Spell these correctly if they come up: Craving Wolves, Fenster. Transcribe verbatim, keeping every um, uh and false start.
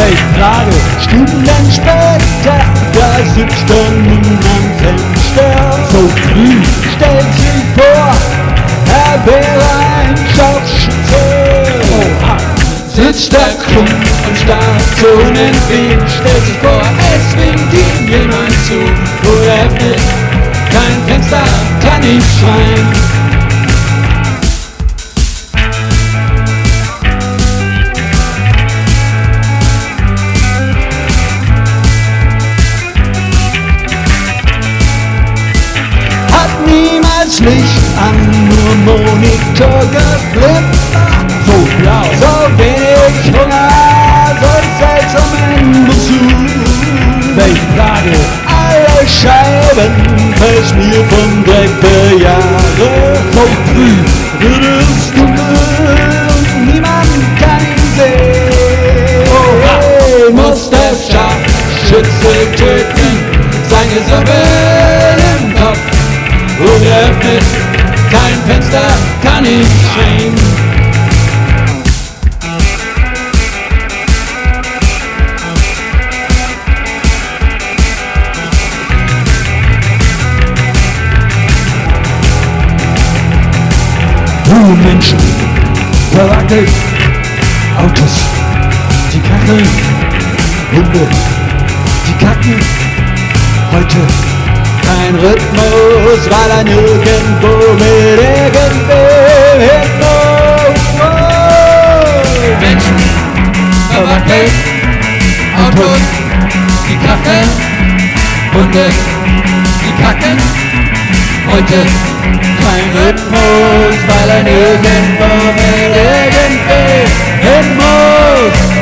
welchen Lage. Stundenlang später, da sitzt der Mann am Fenster. So grün stellt sich vor, er wäre ein Scharfschütze. Oha, sitzt der Kumpf und starrt so unentwegt. Stellt sich vor, es winkt ihm jemand zu. Oder öffnet kein Fenster, kann ich schreien. Licht an, nur Monitor geflimmert. So blau, so wenig Hunger, so seltsam im Besuch. Welche Plage, alle Scheiben verschmiert von Dreck der Jahre. So grün wird es dunkel und niemand kann ihn sehen. Oh, muss der Scharfschütze töten, seine Suppe im Kopf. Und er öffnet kein Fenster, kann ich schreien. Ruhe Menschen, verwackelt, Autos, die kacheln, Hunde, die kacken, heute. Kein Rhythmus, weil er nirgendwo mit irgendwem hinkommt. Menschen, verwackelt, Autos, die kacheln, Hunde, die kacken. Heute kein Rhythmus, weil er nirgendwo mit irgendwem hin muss.